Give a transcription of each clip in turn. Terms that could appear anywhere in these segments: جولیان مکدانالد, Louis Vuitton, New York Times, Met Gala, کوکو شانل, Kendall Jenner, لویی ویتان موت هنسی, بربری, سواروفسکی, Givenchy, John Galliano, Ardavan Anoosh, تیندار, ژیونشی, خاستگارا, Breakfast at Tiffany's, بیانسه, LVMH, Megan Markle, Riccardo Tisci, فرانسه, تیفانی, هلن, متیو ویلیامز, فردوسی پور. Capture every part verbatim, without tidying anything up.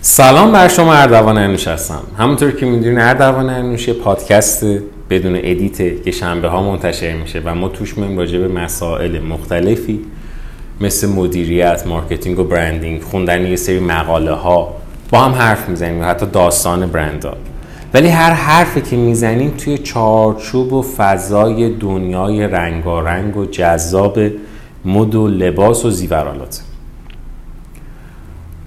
سلام بر شما، اردوان انوش هستم. همونطور که میدونین اردوان انوش پادکست بدون ادیت که شنبه ها منتشر میشه و ما توش میایم راجع به مسائل مختلفی مثل مدیریت، مارکتینگ و برندینگ، خوندن یه سری مقاله ها با هم حرف میزنیم و حتی داستان برندها. ولی هر حرفی که میزنیم توی چارچوب و فضای دنیای رنگارنگ و جذاب مد و لباس و زیورآلات.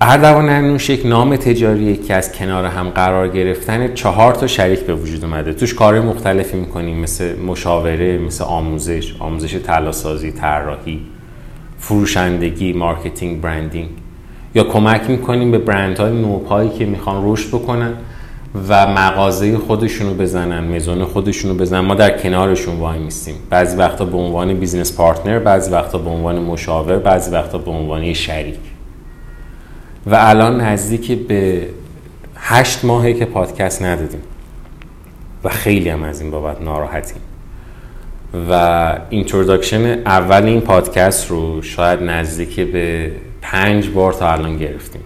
اردوان انوش یک نام تجاریه که از کنار هم قرار گرفتن چهار تا شریک به وجود اومده. توش کارهای مختلفی میکنیم، مثل مشاوره، مثل آموزش، آموزش طلاسازی، طراحی، فروشندگی، مارکتینگ، برندینگ، یا کمک میکنیم به برندهای نوپایی که میخوان رشد بکنن و مغازه خودشونو بزنن، مزون خودشونو بزنن. ما در کنارشون وای میستیم، بعضی وقتا به عنوان بیزنس پارتنر، بعضی وقتا به عنوان مشاور، بعضی وقتا به عنوان شریک. و الان نزدیک به هشت ماهه که پادکست ندادیم و خیلی هم از این بابت ناراحتیم. و اینتروداکشن اول این پادکست رو شاید نزدیک به پنج بار تا الان گرفتیم.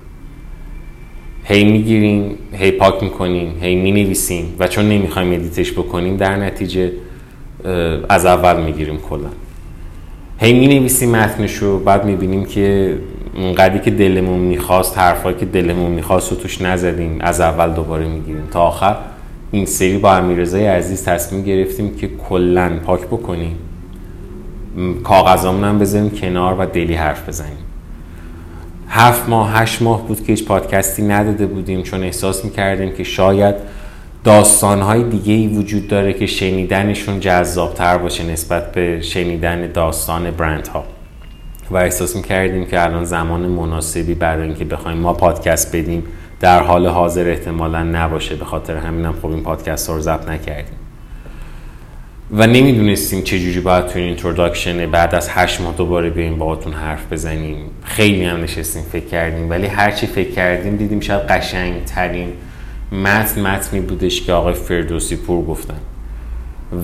هی میگیریم، هی پاک میکنیم، هی مینویسیم و چون نمیخوایم ادیتش بکنیم در نتیجه از اول میگیریم کلا. هی مینویسیم متنشو، بعد میبینیم که اونقدری که دلمون میخواست، حرفایی که دلمون میخواست رو توش نزدیم، از اول دوباره میگیریم. تا آخر این سری با امیررضای عزیز تصمیم گرفتیم که کلاً پاک بکنیم، کاغذامون هم بذاریم کنار و دلی حرف بزنیم. هفت ماه هشت ماه بود که هیچ پادکستی نداده بودیم، چون احساس میکردیم که شاید داستانهای دیگه‌ای وجود داره که شنیدنشون جذابتر باشه نسبت به شنیدن داستان برندها. و احساس میکردیم که الان زمان مناسبی برای اینکه بخوایم ما پادکست بدیم در حال حاضر احتمالاً نباشه. به خاطر همینم خب این پادکست رو ضبط نکردیم و نمیدونستیم چجوری باید توی اینتروداکشن بعد از هشت ماه دوباره بیاییم باهاتون حرف بزنیم. خیلی هم نشستیم فکر کردیم، ولی هرچی فکر کردیم دیدیم شاید قشنگترین متن متنی بودش که آقای فردوسی پور گفتن.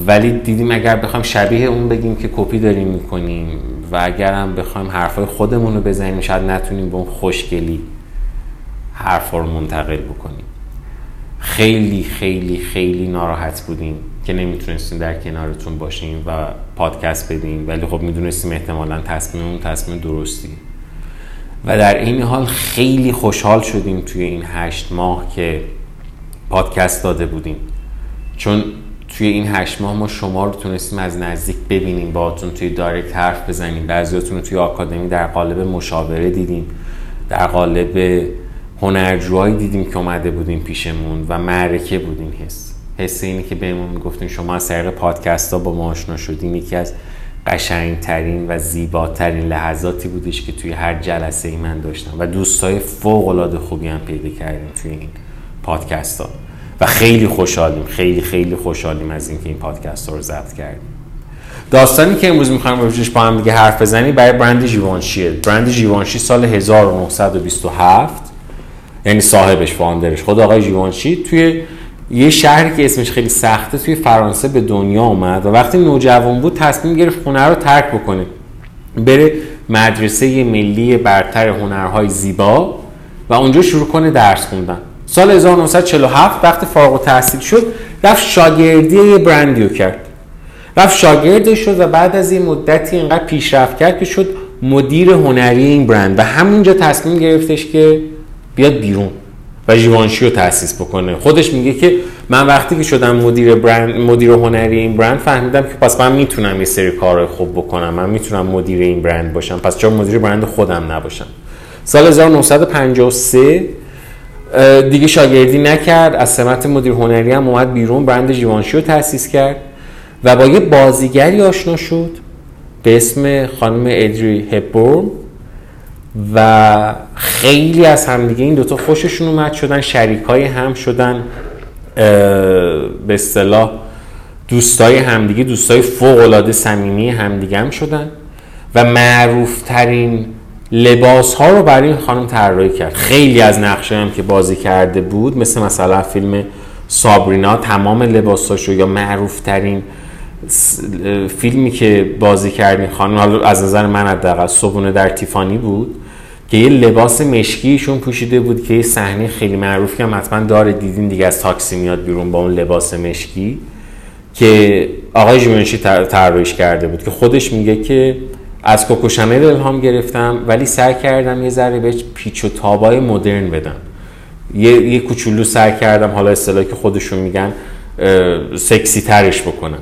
ولی دیدیم اگر بخوایم شبیه اون بگیم که کپی داریم میکنیم و اگر هم بخوایم حرفای خودمون رو بزنیم شاید نتونیم با اون خوشگلی حرفا رو منتقل بکنیم. خیلی خیلی خیلی ناراحت بودیم که نمیتونستیم در کنارتون باشیم و پادکست بدیم، ولی خب میدونستیم احتمالاً تصمیم اون تصمیم درستی. و در این حال خیلی خوشحال شدیم توی این هشت ماه که پادکست داده بودیم، چون توی این هشت ماه ما شما رو تونستیم از نزدیک ببینیم، باهاتون توی دایرکت حرف بزنیم. بعضیاتون رو توی آکادمی در قالب مشاوره دیدیم، در قالب هنرجوهایی دیدیم که اومده بودیم پیشمون و معرکه بودیم. حس حس اینی که بهمون میگفتیم شما از طریق پادکست ها با ما آشنا شدیم یکی از قشنگترین و زیباترین لحظاتی بودش که توی هر جلسه ای من داشتم و دوستای فوق العاده خوبی هم پیدا کردیم توی این پادکست ها. و خیلی خوشحالیم، خیلی خیلی خوشحالیم از اینکه این پادکست رو ضبط کردیم. داستانی که امروز می‌خوام راجعش با هم دیگه حرف بزنیم برای برند ژیوانشی. برند ژیوانشی سال هزار و نهصد و بیست و هفت، یعنی صاحبش، فاوندرش، خود آقای ژیوانشی، توی یه شهری که اسمش خیلی سخته توی فرانسه به دنیا اومد و وقتی نوجوان بود تصمیم گرفت خونه رو ترک بکنه، بره مدرسه ملی برتر هنرهای زیبا و اونجا شروع کنه درس خوندن. سال هزار و نهصد و چهل و هفت وقت فارغ التحصیل شد، رفت شاگردی یه برندیو کرد. رفت شاگردی شد و بعد از این مدتی اینقدر پیشرفت کرد که شد مدیر هنری این برند و همونجا تصمیم گرفتش که بیاد بیرون و ژیوانشی رو تأسیس بکنه. خودش میگه که من وقتی که شدم مدیر برند، مدیر هنری این برند، فهمیدم که پس من میتونم یه سری کارهای خوب بکنم، من میتونم مدیر این برند باشم، پس چرا مدیر برند خودم نباشم. سال هزار و نهصد و پنجاه و سه دیگه شاگردی نکرد، از سمت مدیر هنری هم اومد بیرون، برند ژیوانشی رو تأسیس کرد و با یه بازیگری آشنا شد به اسم خانم ادری هپبورن و خیلی از همدیگه این دوتا خوششون اومد، شدن شریکای هم، شدن به اصطلاح دوستای همدیگه، دوستای فوق العاده صمیمی همدیگه هم شدن و معروف ترین لباس ها رو برای این خانم طراحی کرد. خیلی از نقشه هم که بازی کرده بود، مثل مثلا فیلم سابرینا تمام لباساشو، یا معروف ترین فیلمی که بازی کرد این خانم، حالا از نظر من حداقل، صبحونه در تیفانی بود که یه لباس مشکیشون پوشیده بود که یه صحنه خیلی معروف که حتما داره دیدین دیگه، از تاکسی میاد بیرون با اون لباس مشکی که آقای ژیونشی طراحیش کرده بود، که خودش میگه که از کوکو شانل الهام گرفتم ولی سعی کردم یه ذره بهش پیچ و تابای مدرن بدم، یه یه کوچولو سعی کردم، حالا اصطلاحی که خودشون میگن سکسی ترش بکنم.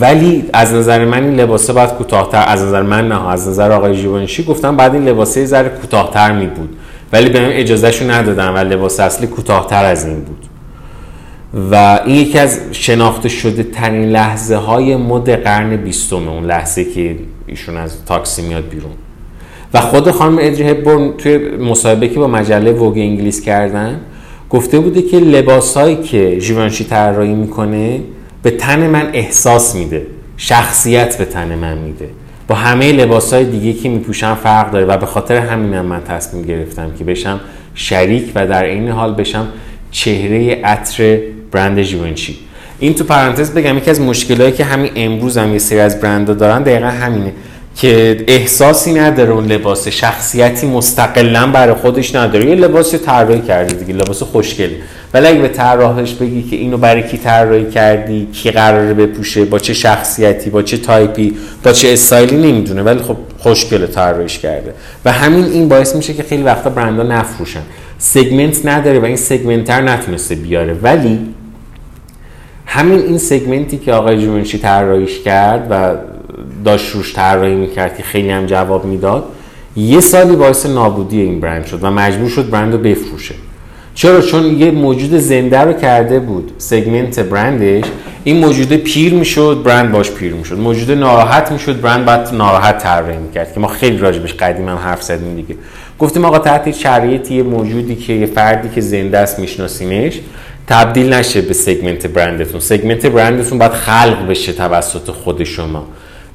ولی از نظر من این لباسه باید کوتاه‌تر، از نظر من نه، از نظر آقای ژیونشی گفتم بعد این لباسه یه ذره کوتاه‌تر می بود، ولی بهم اجازهشو ندادم و لباس اصلی کوتاه‌تر از این بود. و این یکی از شناخته شده ترین لحظه های مد قرن بیستم، اون لحظه که ایشون از تاکسی میاد بیرون. و خود خانم ادری هپبرن توی مصاحبه که با مجله ووگ انگلیس کردن گفته بوده که لباسایی که ژیونشی طراحی میکنه به تن من احساس میده، شخصیت به تن من میده، با همه لباسای دیگه که میپوشم فرق داره، و به خاطر همینم من تصمیم گرفتم که بشم شریک و در این حال بشم چهره عطر برند ژیونشی. این تو پرانتز بگم یکی از مشکلایی که همین امروز هم یه سری از برندها دارن دقیقا همینه که احساسی نداره، اون لباس شخصیتی مستقلا برای خودش نداره، یه لباسی طراحی کرده دیگه، لباس خوشگله، ولی اگه به طراحش بگی که اینو برای کی طراحی کردی، کی قراره بپوشه، با چه شخصیتی، با چه تایپی، با چه استایلی، نمیدونه، ولی خب خوشگله طراحیش کرده. و همین این باعث میشه که خیلی وقتا برندها نفروشن، سگمنت نداره و این سگمنتر نتونسته بیاره. ولی همین این سگمنتی که آقای ژیونشی طراحیش کرد و داشت روش طراحی میکرد که خیلی هم جواب میداد، یه سالی باعث نابودی این برند شد و مجبور شد برند رو بفروشه. چرا؟ چون یه موجود زنده رو کرده بود سگمنت برندش، این موجود پیر میشد برند باش پیر میشد، موجود ناراحت میشد برند بعد ناراحت طراحی میکرد، که ما خیلی راجبش قدیم هم حرف زدیم دیگه. گفتیم آقا تحت شرایطی یه موجودی که یه فردی که زنده است میشناسینش تبدیل نشه به سگمنت برندتون، سگمنت برندتون باید خلق بشه توسط خود شما،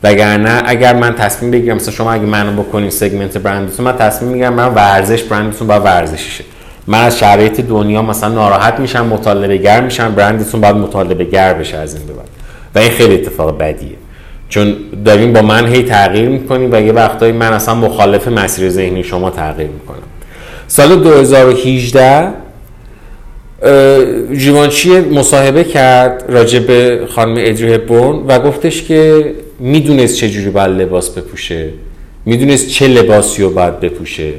وگرنه اگر من تصمیم بگیرم مثلا شما اگه منو بکنین سگمنت برندتون، من تصمیم میگیرم من ورزش برندتون باید ورزششه، من از شرایط دنیا مثلا ناراحت میشم مطالبه گر میشم، برندتون باید مطالبه گر بشه از این به بعد. و این خیلی اتفاق بدیه، چون داریم با من هی تغییر میکنیم و یه وقتایی من اصلا مخالف مسیر ذهنی شما تغییر میکنم. سال دو هزار و هجده ژیونشی مصاحبه کرد راجع به خانم ادری هپبرن و گفتش که میدونست چجوری باید لباس بپوشه، میدونست چه لباسی رو باید بپوشه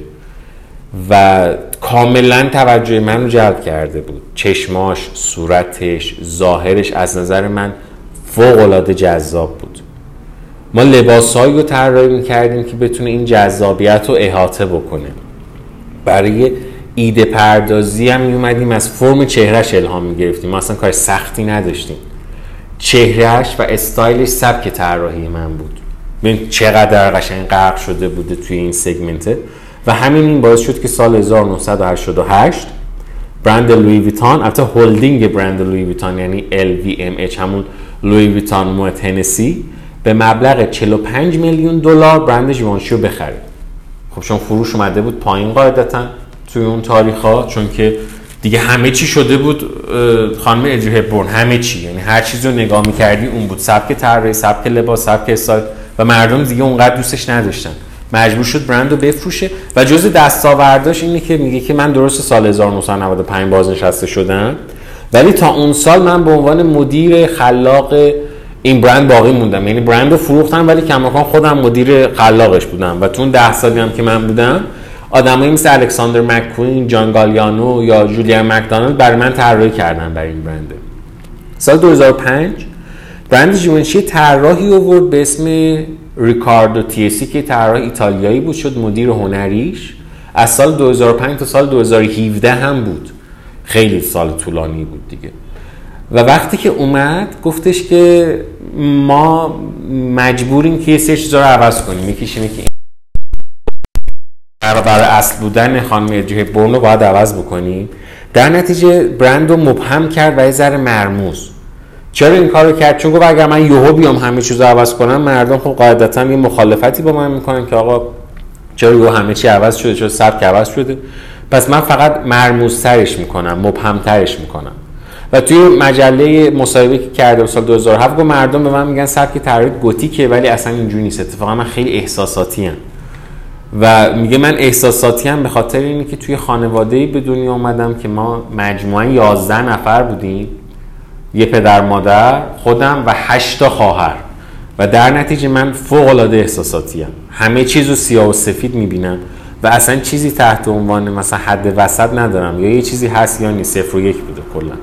و کاملا توجه من رو جلب کرده بود. چشماش، صورتش، ظاهرش از نظر من فوق‌العاده جذاب بود. ما لباسهایی رو طراحی میکردیم که بتونه این جذابیت رو احاطه بکنه. برای ایده پردازی هم میومدیم از فرم چهرهش الهام میگرفتیم، ما اصلا کار سختی نداشتیم، چهرهش و استایلش سبک طراحی من بود. ببین چقدر قشنگ غرق شده بوده توی این سگمنته. و همین این باعث شد که سال هزار و نهصد و هشتاد و هشت برند لویی ویتان، البته هولدینگ برند لویی ویتان یعنی ال وی ام اچ، همون لویی ویتان موت هنسی، به مبلغ چهل و پنج میلیون دلار برند ژیونشی رو بخرید. خب چون فروش اومده بود پایین قاعدتا توی اون تاریخ‌ها، چون که دیگه همه چی شده بود خانم ادری هپبرن، همه چی، یعنی هر چیزی رو نگاه می‌کردی اون بود، سبک طراحی، سبک لباس، سبک استایل، و مردم دیگه اونقدر دوستش نداشتن، مجبور شد برند رو بفروشه. و جزء دستاورداش اینه که میگه که من درست سال هزار و نهصد و نود و پنج بازنشسته شدم، ولی تا اون سال من به عنوان مدیر خلاق این برند باقی موندم، یعنی برند رو فروختم ولی کماکان خودم مدیر خلاقش بودم. و تو اون ده سالی هم که من بودم آدمایی مثل الکساندر مک‌کوین، جان گالیانو یا جولیان مکدانالد برای من طراحی کردن برای این برنده. سال دو هزار و پنج برند ژیونشی طراحی آورد به اسم ریکاردو تیسی که طراح ایتالیایی بود، شد مدیر هنریش. از سال دو هزار و پنج تا سال دو هزار و هفده هم بود، خیلی سال طولانی بود دیگه. و وقتی که اومد گفتش که ما مجبوریم که یه سری چیزا رو عوض کنیم، یکیش اینه که برای اصل بودن خانم ادری هپبرن رو باید عوض بکنیم. در نتیجه برند رو مبهم کرد و یه ذره مرموز. چرا این کارو کرد؟ چون گفت اگر من یهو بیام همه چیز رو عوض کنم مردم خب قاعدتا یه مخالفتی با من میکنن که آقا چرا یهو همه چی عوض شده، چرا سبک عوض شده، پس من فقط مرموزترش میکنم، مبهمترش میکنم. و توی مجله مصاحبه که کرده سال دو هزار و هفت گفت مردم به من میگن سبک طراحی گوتیکه ولی اصلا اینجوری نیست، اتفاقا من خیلی احساساتی‌ام و میگه من احساساتی هم به خاطر اینه که توی خانواده‌ای به دنیا اومدم که ما مجموعاً یازده نفر بودیم، یه پدر مادر، خودم و هشت تا خواهر، و در نتیجه من فوق‌العاده احساساتیم، همه چیز رو سیاه و سفید میبینم و اصلا چیزی تحت عنوان مثلا حد وسط ندارم، یا یه چیزی هست یا نیست، صفر و یک بوده کلا.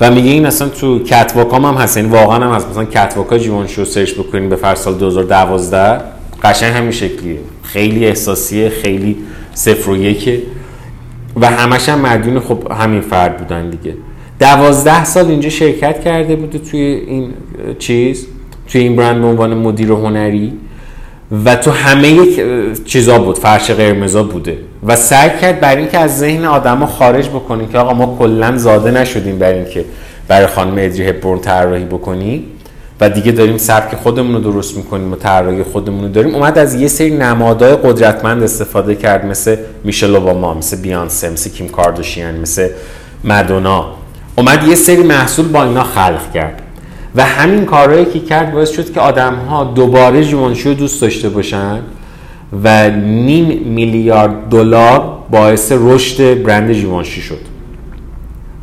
و میگه این اصلا تو کتواکام هم هست، یعنی واقعا هم هست، مثلا کتواکا جیوانشی رو سرچ بکنین به فر سال دو هزار و دوازده قشنگ همین شکلیه، خیلی احساسیه، خیلی صفر و یکه، و همش هم مدیون خب همین فرد بودن دیگه. دوازده سال اینجا شرکت کرده بوده توی این چیز، توی این برند به عنوان مدیر هنری، و تو همه چیزا بود، فرش قرمزا بوده، و سعی کرد برای اینکه از ذهن آدما خارج بکنیم که آقا ما کلا زاده نشدیم برای اینکه برای خانم ادری هپبرن طراحی بکنیم و دیگه داریم سبک خودمون رو درست میکنیم و طراحی خودمون رو داریم. اومد از یه سری نمادهای قدرتمند استفاده کرد، مثل میشل اوباما، مثل بیانسه، مثل کیم کارداشیان، مثل مادونا. اومد یه سری محصول با اینا خلق کرد و همین کارهایی که کرد باعث شد که آدم‌ها دوباره ژیوانشی رو دوست داشته باشن و نیم میلیارد دلار باعث رشد برند ژیوانشی شد.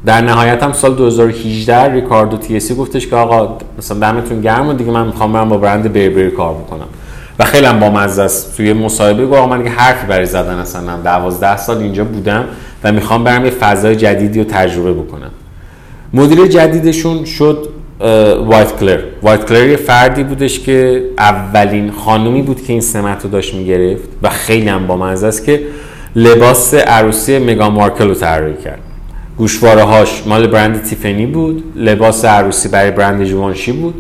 در نهایت هم سال دو هزار و هجده ریکاردو تیسی گفتش که آقا مثلا دمتون گرم و دیگه من می‌خوام برم با برند بربری کار بکنم، و خیلی هم با مزه است. توی مصاحبه گفت آقا من دیگه حرفی برای زدن اصلا ندارم، دوازده سال اینجا بودم و می‌خوام برم یه فضای جدیدی رو تجربه بکنم. مدیر جدیدشون شد وایت کلر. وایت کلر یه فردی بودش که اولین خانومی بود که این سمت رو داشت میگرفت و خیلی هم با مزه است که لباس عروسی مگان مارکل رو طراحی کرد. گوشواره هاش مال برند تیفانی بود، لباس عروسی برای برند ژیوانشی بود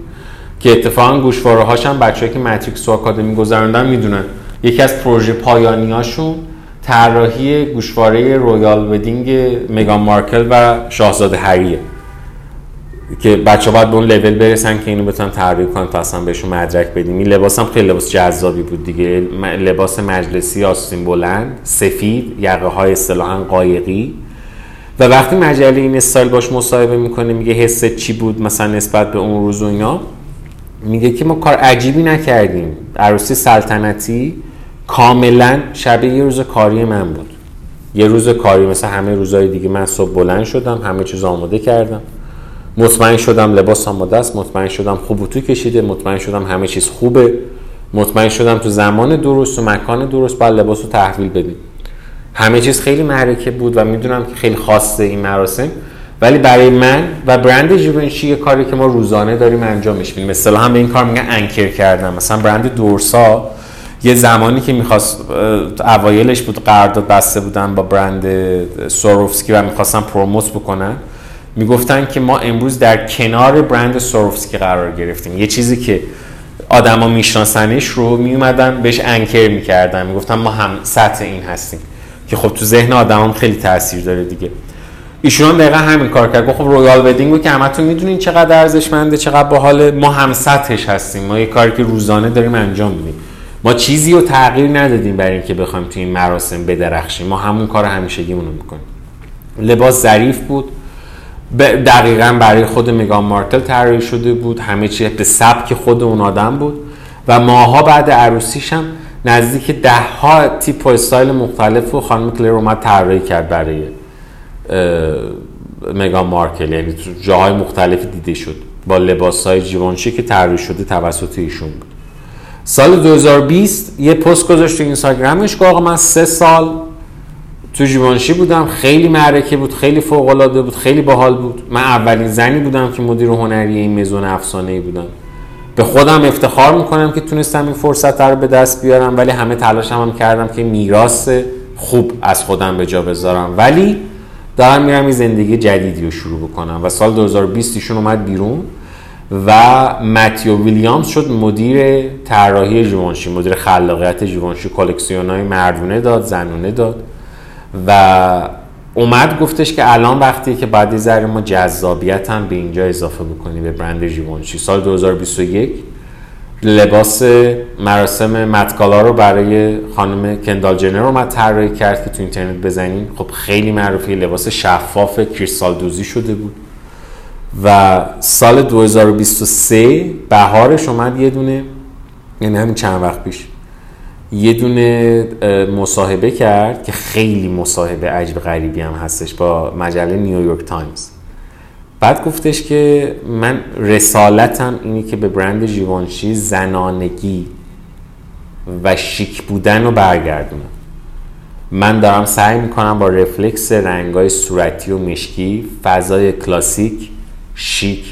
که اتفاقا گوشواره هاش هم بچه‌ای که ماتریکس آکادمی گذروندن میدونن یکی از پروژه پایانیاشون طراحی گوشواره رویال ودینگ مگان مارکل و شاهزاده هریه که بچه‌ها باید به اون لول برسن که اینو بتونن طراحی کنن تا اصلا بهشون مدرک بدیم. این لباس هم خیلی لباس جذابی بود دیگه، لباس مجلسی، آستین بلند، سفید، یقه‌های اصطلاحاً قایقی. و وقتی مجله این استایل باش مصاحبه میکنه میگه حست چی بود مثلا نسبت به اون روز و اینا، میگه که ما کار عجیبی نکردیم، عروسی سلطنتی کاملا شبیه یه روز کاری من بود، یه روز کاری مثل همه روزهای دیگه. من صبح بلند شدم، همه چیز آماده کردم، مطمئن شدم لباس آماده است، مطمئن شدم خوب اتو کشیده، مطمئن شدم همه چیز خوبه، مطمئن شدم تو زمان درست و مکان درست باید لباس رو تحویل بدیم. همه چیز خیلی محرکه بود و میدونم که خیلی خاصه این مراسم، ولی برای من و برند ژیوانشی یه کاری که ما روزانه داریم انجامش میدیم. مثلا هم به این کار میگن انکر کردن. مثلا برند دورسا یه زمانی که می‌خواست، اوایلش بود، قرارداد بسته بودن با برند سواروفسکی و می‌خواستن پروموت بکنن، میگفتن که ما امروز در کنار برند سواروفسکی قرار گرفتیم. یه چیزی که آدما میشناسنش رو میومدن بهش انکر میکردن، میگفتن ما هم سطح این هستیم، که خب تو ذهن آدمام خیلی تاثیر داره دیگه. ایشون هم دقیقاً همین کار کرد. خب رویال ودینگو که همتون میدونین چقدر ارزشمنده، چقدر باحال، ما هم سطحش هستیم، ما یه کاری که روزانه داریم انجام میدیم، ما چیزی رو تغییر ندادیم برای اینکه بخوایم تو این مراسم بدرخشیم، ما همون کار همیشگیمون رو میکنیم. لباس ظریف بود، دقیقاً برای خود مگان مارکل طراحی شده بود، همه چی به سبک خود اون آدم بود. و ماها بعد عروسیش هم نزدیک ده ها تیپ و استایل مختلف و خانم کلر اومد طراحی کرد برای مگان مارکل، یعنی تو جاهای مختلف دیده شد با لباس‌های ژیوانشی که طراحی شده توسط ایشون بود. سال دو هزار و بیست یه پست گذاشت تو اینستاگرامش که آقا من سه سال تو ژیوانشی بودم، خیلی معرکه بود، خیلی فوق‌العاده بود، خیلی باحال بود، من اولین زنی بودم که مدیر هنری این مزون افسانه‌ای بودم، به خودم افتخار میکنم که تونستم این فرصت رو به دست بیارم، ولی همه تلاشم هم کردم که میراث خوب از خودم به جا بذارم، ولی دارم میرم این زندگی جدیدی رو شروع بکنم. و سال دو هزار و بیست ایشون اومد بیرون و متیو ویلیامز شد مدیر طراحی ژیوانشی، مدیر خلاقیت ژیوانشی، کلکسیون‌های مردونه داد، زنونه داد، و اومد گفتش که الان وقتی که بعد از ذره ما جذابیت هم به اینجا اضافه بکنی به برند ژیوانشی. سال دو هزار و بیست و یک لباس مراسم مت گالا رو برای خانم کندال جنر اومد طراحی کرد که تو اینترنت بزنین خب خیلی معروفه، لباس شفاف کریستال دوزی شده بود. و سال دو هزار و بیست و سه بهارش اومد یه دونه، یعنی همین چند وقت پیش، یه دونه مصاحبه کرد که خیلی مصاحبه عجب غریبی هم هستش با مجله نیویورک تایمز. بعد گفتش که من رسالتم اینی که به برند ژیوانشی زنانگی و شیک بودن رو برگردونم. من دارم سعی میکنم با رفلکس رنگای صورتی و مشکی فضای کلاسیک، شیک،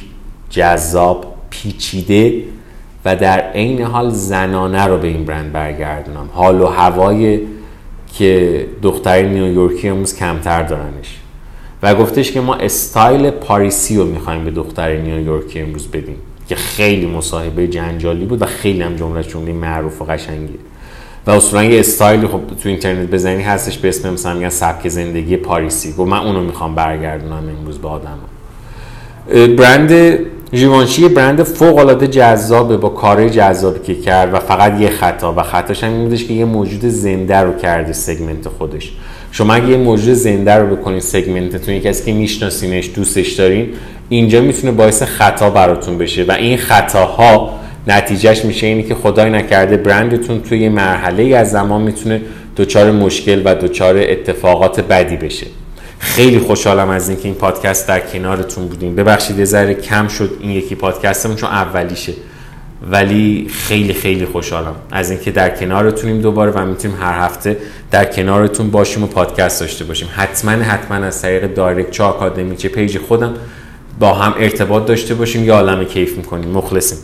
جذاب، پیچیده و در عین حال زنانه رو به این برند برگردونم. حال و هوایی که دخترای نیویورکی امروز کمتر دارنش. و گفتش که ما استایل پاریسی رو میخوایم به دخترای نیویورکی امروز بدیم، که خیلی مصاحبه جنجالی بود و خیلی هم جمله‌اش جمله معروف و قشنگیه. و اصولاً یه استایلی خب تو اینترنت بزنی هستش به اسم مثلا میگن سبک زندگی پاریسی. گفت من اون رو میخوام برگردونم امروز به آدما. برند ژیوانشی برند فوق‌العاده جذابه با کارهای جذابی که کرد و فقط یه خطا و خطاش هم این بودش که یه موجود زنده رو کرده سگمنت خودش. شما اگه یه موجود زنده رو بکنید سگمنتتون، یکی کسی که میشناسینش دوستش دارین، اینجا میتونه باعث خطا براتون بشه و این خطاها نتیجهش میشه اینی که خدای نکرده برندتون توی یه مرحله‌ای از زمان میتونه دچار مشکل و دچار اتفاقات بدی بشه. خیلی خوشحالم از اینکه این پادکست در کنارتون بودیم. ببخشید یه ذره کم شد این یکی پادکستمون چون اولیشه، ولی خیلی خیلی خوشحالم از اینکه در کنارتونیم دوباره و میتونیم هر هفته در کنارتون باشیم و پادکست داشته باشیم. حتما حتما از طریق دایرکت چه آکادمی چه پیج خودم با هم ارتباط داشته باشیم. یه عالمه کیف میکنیم. مخلصیم.